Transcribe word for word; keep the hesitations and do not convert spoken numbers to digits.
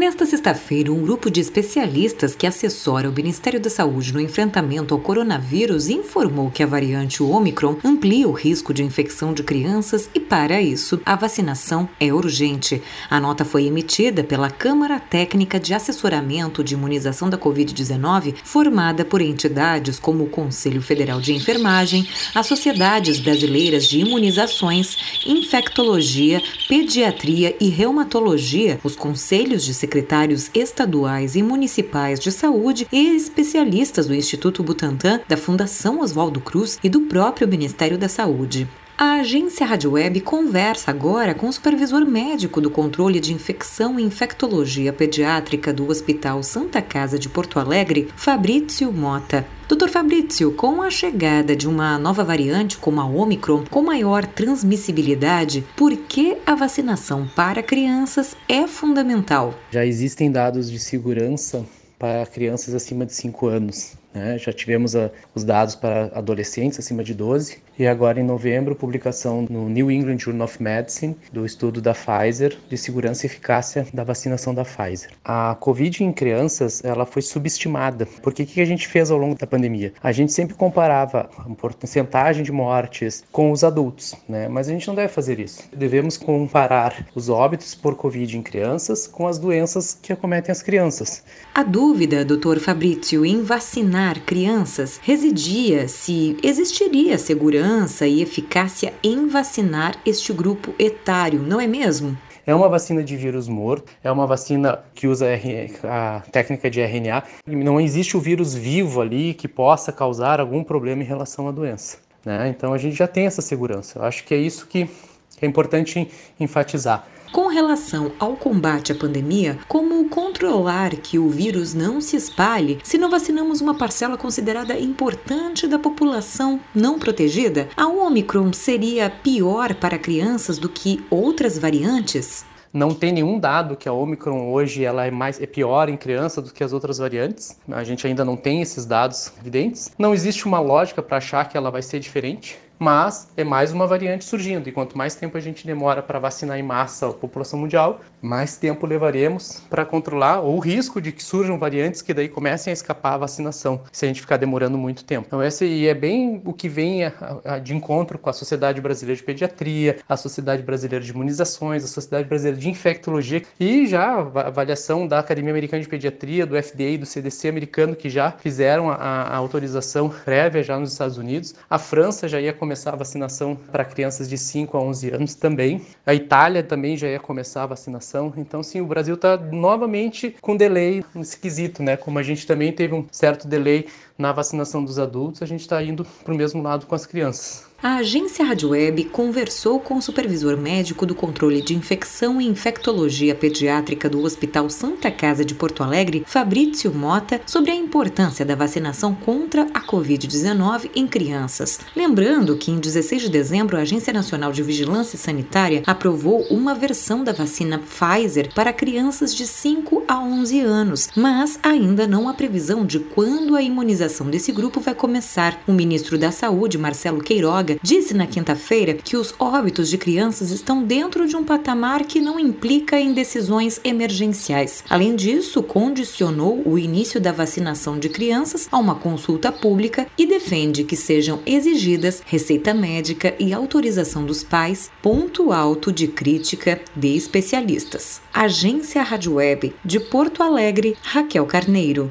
Nesta sexta-feira, um grupo de especialistas que assessora o Ministério da Saúde no enfrentamento ao coronavírus informou que a variante Omicron amplia o risco de infecção de crianças e, para isso, a vacinação é urgente. A nota foi emitida pela Câmara Técnica de Assessoramento de Imunização da covid dezenove, formada por entidades como o Conselho Federal de Enfermagem, as Sociedades Brasileiras de Imunizações, Infectologia, Pediatria e Reumatologia, os Conselhos de secretários estaduais e municipais de saúde e especialistas do Instituto Butantan, da Fundação Oswaldo Cruz e do próprio Ministério da Saúde. A agência Rádio Web conversa agora com o supervisor médico do controle de infecção e infectologia pediátrica do Hospital Santa Casa de Porto Alegre, Fabrício Mota. doutor Fabrício, com a chegada de uma nova variante como a Omicron, com maior transmissibilidade, por que a vacinação para crianças é fundamental? Já existem dados de segurança para crianças acima de cinco anos. Né? Já tivemos a, os dados para adolescentes acima de doze e agora em novembro, publicação no New England Journal of Medicine do estudo da Pfizer de segurança e eficácia da vacinação da Pfizer. A Covid em crianças ela foi subestimada, porque o que a gente fez ao longo da pandemia? A gente sempre comparava a porcentagem de mortes com os adultos, né? Mas a gente não deve fazer isso. Devemos comparar os óbitos por Covid em crianças com as doenças que acometem as crianças. A dúvida, doutor Fabrício, em vacinar crianças residia se existiria segurança e eficácia em vacinar este grupo etário, não é mesmo? É uma vacina de vírus morto, é uma vacina que usa a técnica de R N A. Não existe o vírus vivo ali que possa causar algum problema em relação à doença, né? Então a gente já tem essa segurança. Eu acho que é isso que é importante enfatizar. Com relação ao combate à pandemia, como controlar que o vírus não se espalhe se não vacinamos uma parcela considerada importante da população não protegida? A Omicron seria pior para crianças do que outras variantes? Não tem nenhum dado que a Omicron hoje ela é, mais, é pior em criança do que as outras variantes. A gente ainda não tem esses dados evidentes. Não existe uma lógica para achar que ela vai ser diferente. Mas é mais uma variante surgindo, e quanto mais tempo a gente demora para vacinar em massa a população mundial, mais tempo levaremos para controlar o risco de que surjam variantes que daí comecem a escapar a vacinação, se a gente ficar demorando muito tempo. Então esse é bem o que vem a, a, de encontro com a Sociedade Brasileira de Pediatria, a Sociedade Brasileira de Imunizações, a Sociedade Brasileira de Infectologia, e já a avaliação da Academia Americana de Pediatria, do F D A e do C D C americano, que já fizeram a, a autorização prévia já nos Estados Unidos. A França já ia começar começar a vacinação para crianças de cinco a onze anos também. A Itália também já ia começar a vacinação. Então, sim, o Brasil está novamente com delay esquisito, né? Como a gente também teve um certo delay na vacinação dos adultos, a gente está indo para o mesmo lado com as crianças. A agência Rádio Web conversou com o supervisor médico do controle de infecção e infectologia pediátrica do Hospital Santa Casa de Porto Alegre, Fabrício Mota, sobre a importância da vacinação contra a covid dezenove em crianças. Lembrando que em dezesseis de dezembro, a Agência Nacional de Vigilância Sanitária aprovou uma versão da vacina Pfizer para crianças de cinco a onze anos, mas ainda não há previsão de quando a imunização desse grupo vai começar. O ministro da Saúde, Marcelo Queiroga, disse na quinta-feira que os óbitos de crianças estão dentro de um patamar que não implica em decisões emergenciais. Além disso, condicionou o início da vacinação de crianças a uma consulta pública e defende que sejam exigidas receita médica e autorização dos pais, ponto alto de crítica de especialistas. Agência Rádio Web, de Porto Alegre, Raquel Carneiro.